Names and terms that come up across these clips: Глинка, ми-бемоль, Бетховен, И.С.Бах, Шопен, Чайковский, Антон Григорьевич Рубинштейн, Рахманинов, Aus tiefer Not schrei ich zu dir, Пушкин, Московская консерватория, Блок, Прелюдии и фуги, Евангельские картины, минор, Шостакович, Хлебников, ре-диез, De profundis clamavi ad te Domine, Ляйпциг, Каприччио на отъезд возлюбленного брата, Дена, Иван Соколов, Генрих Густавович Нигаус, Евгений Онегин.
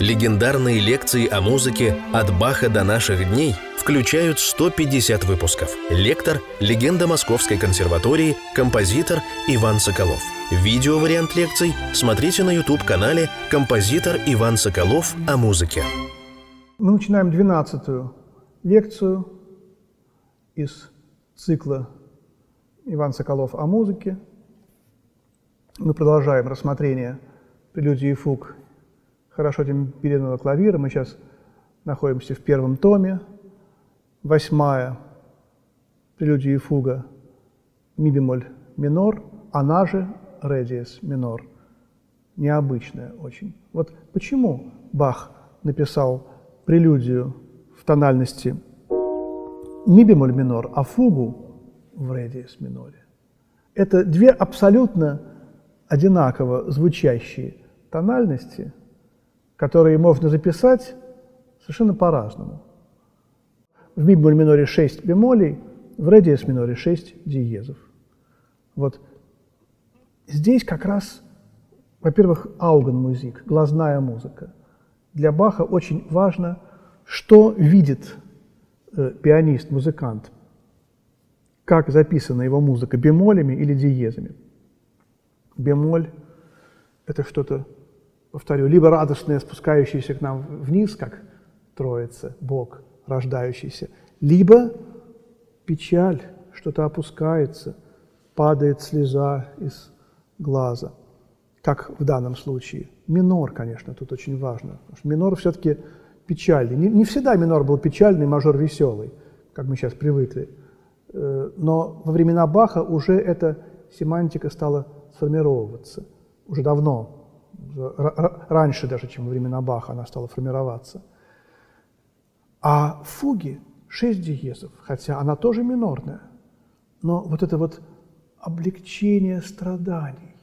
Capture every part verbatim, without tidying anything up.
Легендарные лекции о музыке «От Баха до наших дней» включают сто пятьдесят выпусков. Лектор – легенда Московской консерватории, композитор Иван Соколов. Видеовариант лекций смотрите на YouTube-канале «Композитор Иван Соколов о музыке». Мы начинаем двенадцатую лекцию из цикла «Иван Соколов о музыке». Мы продолжаем рассмотрение «Прелюдии и фуг» «Хорошо темперированного клавира». Мы сейчас находимся в первом томе. Восьмая прелюдия и фуга ми-бемоль минор, она же ре-диез минор. Необычная очень. Вот почему Бах написал прелюдию в тональности ми-бемоль минор, а фугу в ре-диез миноре? Это две абсолютно одинаково звучащие тональности, которые можно записать совершенно по-разному. В ми-бемоль миноре шесть бемолей, в ре-диез миноре шесть диезов. Вот здесь как раз, во-первых, аугенмузик, глазная музыка. Для Баха очень важно, что видит э, пианист, музыкант, как записана его музыка, бемолями или диезами. Бемоль – это что-то, повторю, либо радостное, спускающееся к нам вниз, как Троица, Бог, рождающийся, либо печаль, что-то опускается, падает слеза из глаза, как в данном случае. Минор, конечно, тут очень важно, потому что минор все-таки печальный. Не, не всегда минор был печальный, мажор веселый, как мы сейчас привыкли, но во времена Баха уже эта семантика стала формироваться, уже давно, раньше даже, чем во времена Баха она стала формироваться. А в фуге шесть диезов, хотя она тоже минорная, но вот это вот облегчение страданий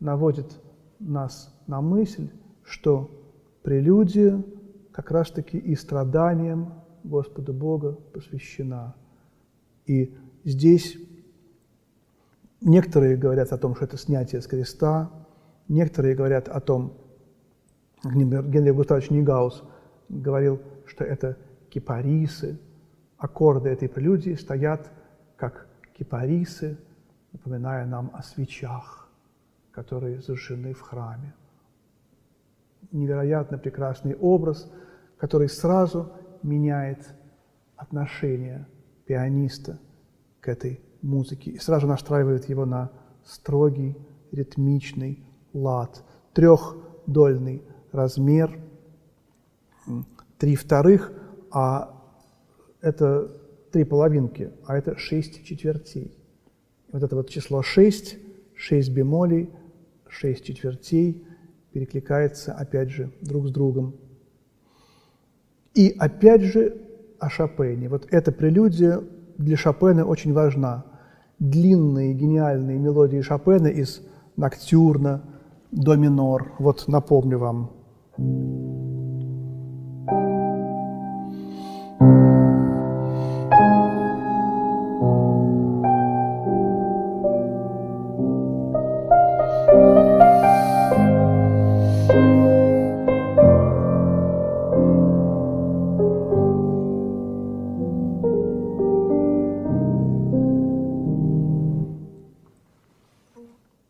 наводит нас на мысль, что прелюдия как раз-таки и страданиям Господа Бога посвящена. И здесь некоторые говорят о том, что это снятие с креста, некоторые говорят о том, Генрих Густавович Нигаус говорил, что это кипарисы. Аккорды этой прелюдии стоят как кипарисы, напоминая нам о свечах, которые зажжены в храме. Невероятно прекрасный образ, который сразу меняет отношение пианиста к этой музыке и сразу настраивает его на строгий, ритмичный лад, трехдольный размер, три вторых, а это три половинки, а это шесть четвертей. Вот это вот число шесть, шесть бемолей, шесть четвертей перекликается, опять же, друг с другом. И опять же о Шопене. Вот эта прелюдия для Шопена очень важна. Длинные гениальные мелодии Шопена из ноктюрна до минор. Вот напомню вам.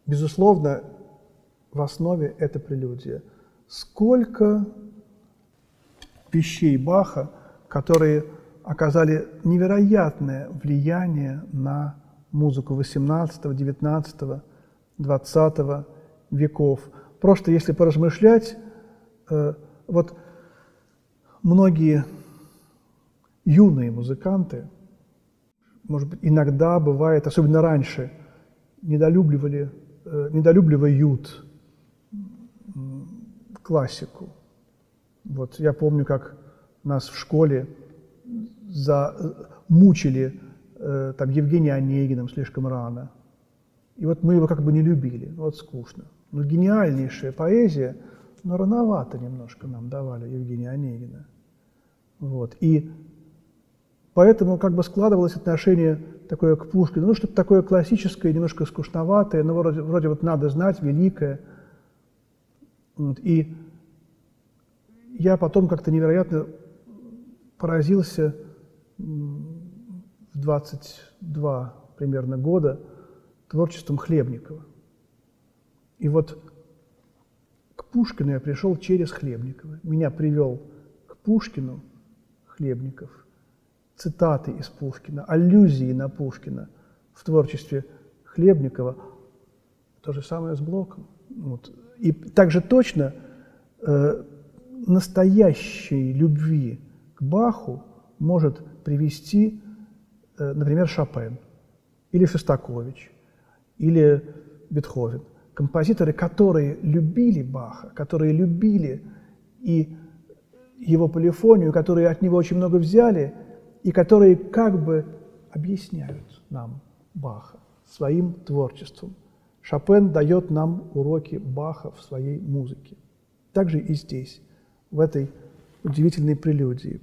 Безусловно, в основе это прелюдия. Сколько вещей Баха, которые оказали невероятное влияние на музыку восемнадцатого, девятнадцатого, двадцатого веков. Просто если поразмышлять, э, вот многие юные музыканты, может быть, иногда бывает, особенно раньше, недолюбливали недолюбливают классику. Вот я помню, как нас в школе за... мучили э, там, Евгения Онегиным слишком рано. И вот мы его как бы не любили, вот скучно. Но гениальнейшая поэзия, но рановато немножко нам давали Евгения Онегина. Вот. И поэтому как бы складывалось отношение такое к Пушкину, ну, что-то такое классическое, немножко скучноватое, но вроде, вроде вот надо знать, великое. Вот. И я потом как-то невероятно поразился в двадцать два примерно года творчеством Хлебникова. И вот к Пушкину я пришел через Хлебникова. Меня привел к Пушкину Хлебников, цитаты из Пушкина, аллюзии на Пушкина в творчестве Хлебникова. То же самое с Блоком. Вот. И также точно э, настоящей любви к Баху может привести, э, например, Шопен или Шостакович или Бетховен. Композиторы, которые любили Баха, которые любили и его полифонию, которые от него очень много взяли, и которые как бы объясняют нам Баха своим творчеством. Шопен дает нам уроки Баха в своей музыке. Также и здесь, в этой удивительной прелюдии.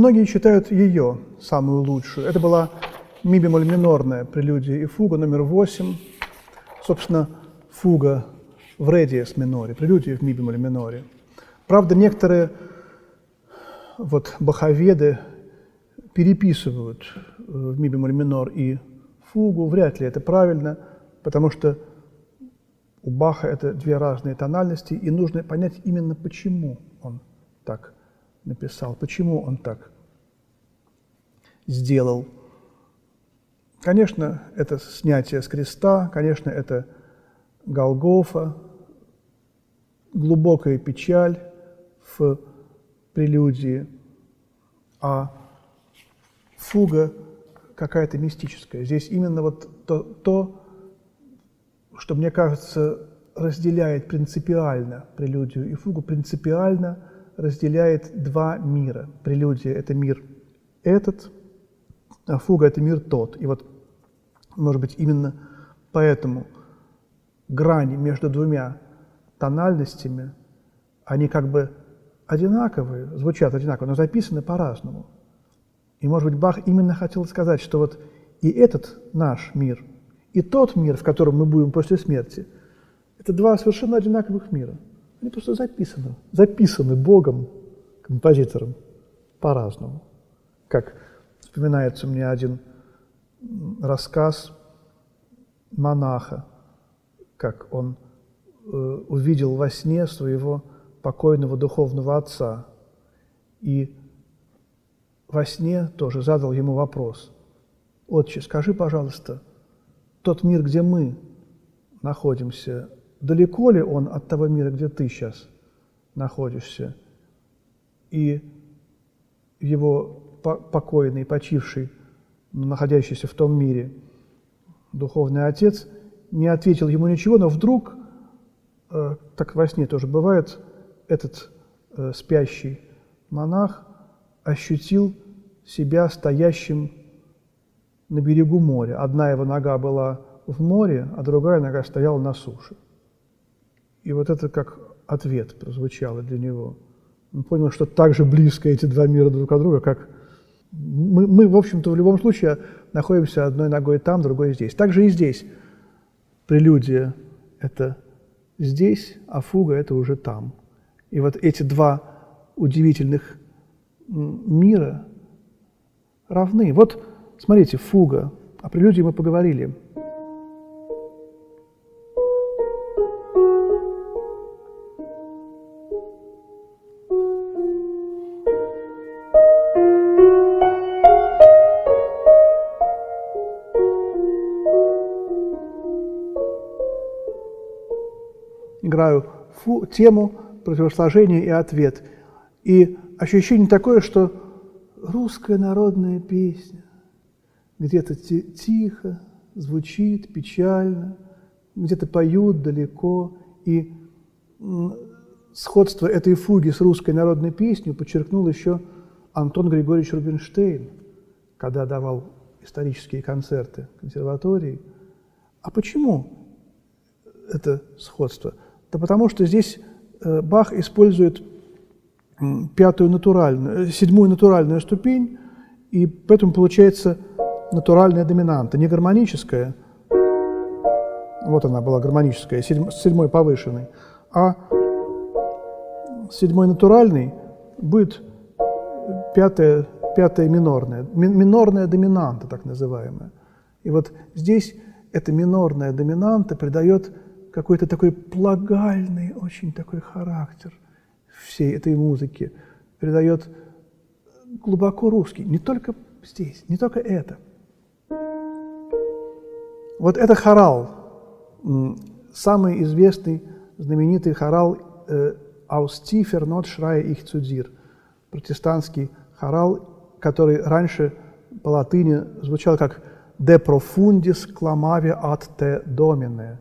Многие считают ее самую лучшую. Это была ми-бемоль минорная, прелюдия и фуга номер восемь. Собственно, фуга в ре-диез миноре, прелюдия в ми-бемоль миноре. Правда, некоторые вот баховеды переписывают в ми-бемоль минор и фугу. Вряд ли это правильно, потому что у Баха это две разные тональности, и нужно понять именно, почему он так написал, почему он так сделал. Конечно, это снятие с креста, конечно, это Голгофа, глубокая печаль в прелюдии, а фуга какая-то мистическая. Здесь именно вот то, то, что, мне кажется, разделяет принципиально прелюдию и фугу, принципиально разделяет два мира. Прелюдия – это мир этот, а фуга – это мир тот. И вот, может быть, именно поэтому грани между двумя тональностями, они как бы одинаковые, звучат одинаково, но записаны по-разному. И, может быть, Бах именно хотел сказать, что вот и этот наш мир, и тот мир, в котором мы будем после смерти, это два совершенно одинаковых мира. Они просто записаны, записаны Богом, композитором, по-разному. Как вспоминается мне один рассказ монаха, как он э, увидел во сне своего покойного духовного отца и во сне тоже задал ему вопрос. «Отче, скажи, пожалуйста, тот мир, где мы находимся, далеко ли он от того мира, где ты сейчас находишься?» И его покойный, почивший, находящийся в том мире духовный отец не ответил ему ничего, но вдруг, э, так во сне тоже бывает, этот э, спящий монах ощутил себя стоящим на берегу моря. Одна его нога была в море, а другая нога стояла на суше. И вот это как ответ прозвучало для него. Он понял, что так же близко эти два мира друг от друга, как мы, мы в общем-то, в любом случае находимся одной ногой там, другой здесь. Так же и здесь. Прелюдия – это здесь, а фуга – это уже там. И вот эти два удивительных мира равны. Вот, смотрите, фуга. О прелюдии мы поговорили. Играю фу, тему, противосложение и ответ. И ощущение такое, что русская народная песня где-то тихо звучит, печально, где-то поют далеко. И сходство этой фуги с русской народной песней подчеркнул еще Антон Григорьевич Рубинштейн, когда давал исторические концерты в консерватории. А почему это сходство? Да потому что здесь э, Бах использует э, пятую натуральную, э, седьмую натуральную ступень, и поэтому получается натуральная доминанта, не гармоническая, вот она была гармоническая, седьм, седьмой повышенной, а седьмой натуральной будет пятая, пятая минорная, ми, минорная доминанта, так называемая. И вот здесь эта минорная доминанта придает какой-то такой плагальный, очень такой характер всей этой музыки, передает глубоко русский. Не только здесь, не только это. Вот это хорал, самый известный, знаменитый хорал «Aus tiefer Not schrei ich zu dir», протестантский хорал, который раньше по латыни звучал как «De profundis clamavi ad te Domine».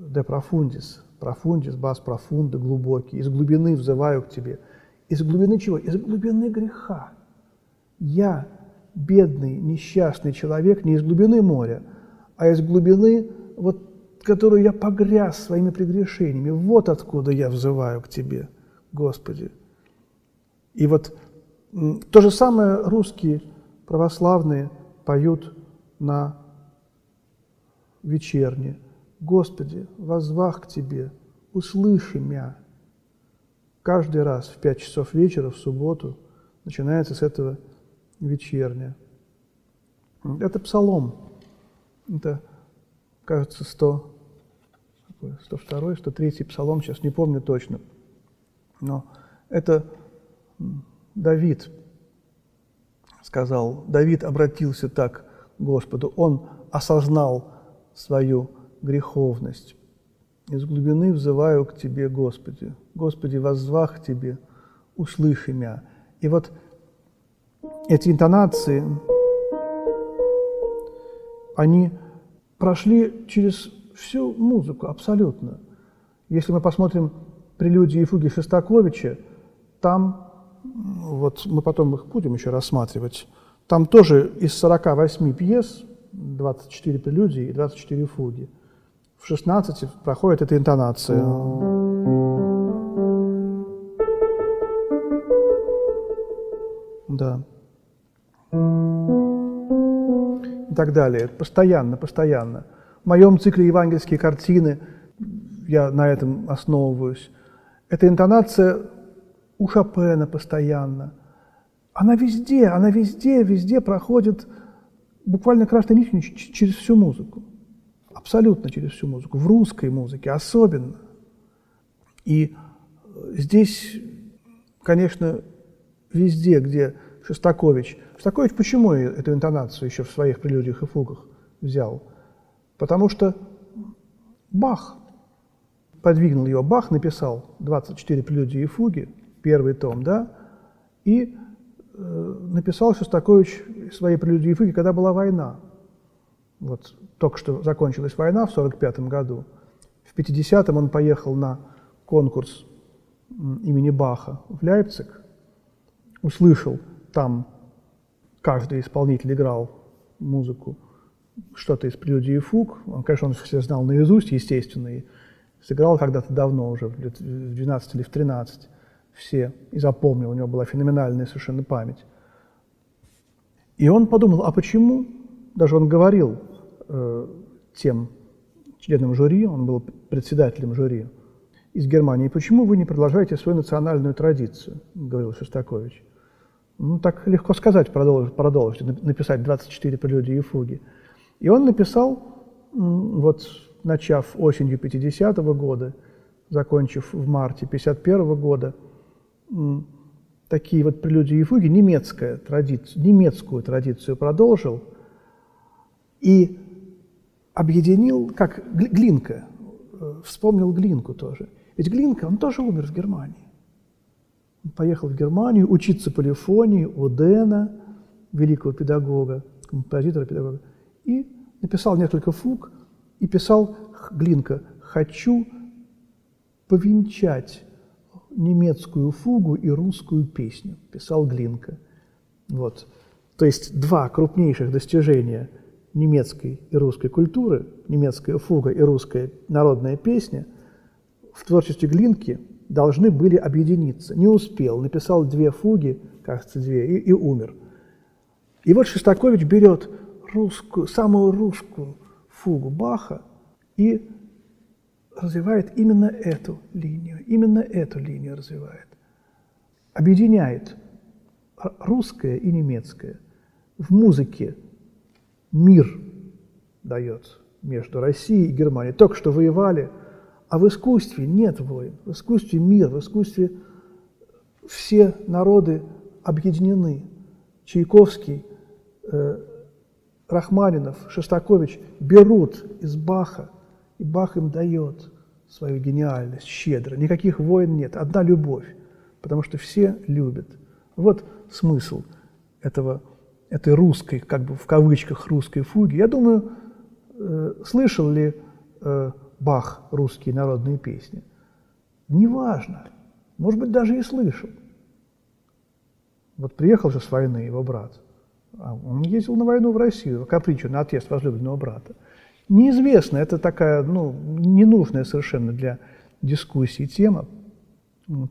«Де профундис», «профундис», «бас профунда», «глубокий», «из глубины взываю к тебе». Из глубины чего? Из глубины греха. Я, бедный, несчастный человек, не из глубины моря, а из глубины, вот, которую я погряз своими прегрешениями. Вот откуда я взываю к тебе, Господи. И вот То же самое русские православные поют на вечерне. «Господи, воззвах к Тебе, услыши мя». Каждый раз в пять часов вечера, в субботу, начинается с этого вечерня. Это псалом. Это, кажется, сто второй, сто третий псалом, сейчас не помню точно. Но это Давид сказал, Давид обратился так к Господу, он осознал свою греховность. «Из глубины взываю к Тебе, Господи, Господи, воззвах к Тебе, услыши мя». И вот эти интонации, они прошли через всю музыку абсолютно. Если мы посмотрим «Прелюдии и фуги» Шостаковича, там, вот мы потом их будем еще рассматривать, там тоже из сорока восьми пьес двадцать четыре прелюдии и двадцать четыре фуги. В шестнадцати проходит эта интонация. Да. И так далее. Постоянно, постоянно. В моем цикле «Евангельские картины» я на этом основываюсь. Эта интонация у Шопена постоянно. Она везде, она везде, везде проходит буквально красной нитью через всю музыку. Абсолютно через всю музыку, в русской музыке особенно. И здесь, конечно, везде, где Шостакович... Шостакович почему эту интонацию еще в своих прелюдиях и фугах взял? Потому что Бах подвигнул его. Бах написал двадцать четыре прелюдии и фуги, первый том, да, и э, написал Шостакович свои прелюдии и фуги, когда была война. Вот только что закончилась война в сорок пятом году. В пятидесятом он поехал на конкурс имени Баха в Ляйпциг, услышал там, каждый исполнитель играл музыку, что-то из прелюдии и фуг. Он, конечно, он все знал наизусть, естественно, и сыграл когда-то давно уже, в двенадцать или в тринадцать, все, и запомнил, у него была феноменальная совершенно память. И он подумал, а почему? Даже он говорил э, тем членам жюри, он был председателем жюри из Германии, почему вы не продолжаете свою национальную традицию, говорил Шостакович. Ну, так легко сказать, продолжить, продолжить написать двадцать четыре прелюдии и фуги. И он написал, вот, начав осенью пятидесятого года, закончив в марте пятьдесят первого года, такие вот прелюдии и фуги, немецкая традиция, немецкую традицию продолжил и объединил, как Глинка, вспомнил Глинку тоже. Ведь Глинка, он тоже умер в Германии. Он поехал в Германию учиться полифонии у Дена, великого педагога, композитора-педагога, и написал несколько фуг, и писал Глинка: «Хочу повенчать немецкую фугу и русскую песню», писал Глинка. Вот. То есть два крупнейших достижения немецкой и русской культуры, немецкая фуга и русская народная песня, в творчестве Глинки должны были объединиться. Не успел, написал две фуги, кажется, две, и, и умер. И вот Шостакович берет русскую, самую русскую фугу Баха и развивает именно эту линию, именно эту линию развивает. Объединяет русское и немецкое. В музыке мир дает между Россией и Германией. Только что воевали, а в искусстве нет войн, в искусстве мир, в искусстве все народы объединены. Чайковский, э, Рахманинов, Шостакович берут из Баха, и Бах им дает свою гениальность щедро. Никаких войн нет, одна любовь, потому что все любят. Вот смысл этого, этой русской, как бы в кавычках, русской фуги. Я думаю, э, слышал ли э, Бах русские народные песни? Неважно, может быть, даже и слышал. Вот приехал же с войны его брат. А он ездил на войну в Россию, Каприччио на отъезд возлюбленного брата. Неизвестно, это такая, ну, ненужная совершенно для дискуссии тема.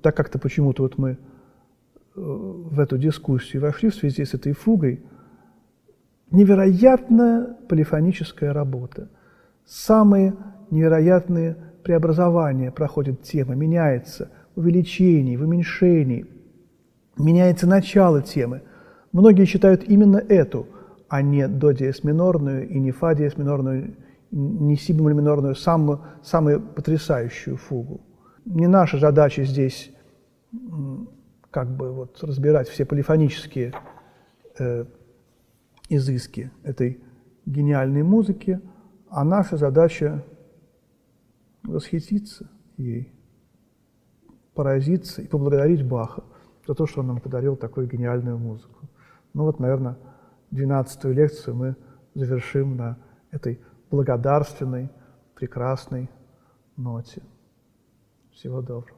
Так как-то почему-то вот мы в эту дискуссию вошли в связи с этой фугой, невероятная полифоническая работа. Самые невероятные преобразования проходит тема, меняется в увеличении, в уменьшении, меняется начало темы. Многие считают именно эту, а не до диез минорную и не фа диез минорную, не си бемоль минорную, самую, самую потрясающую фугу. Не наша задача здесь как бы вот разбирать все полифонические э, изыски этой гениальной музыки, а наша задача восхититься ей, поразиться и поблагодарить Баха за то, что он нам подарил такую гениальную музыку. Ну вот, наверное, двенадцатую лекцию мы завершим на этой благодарственной, прекрасной ноте. Всего доброго.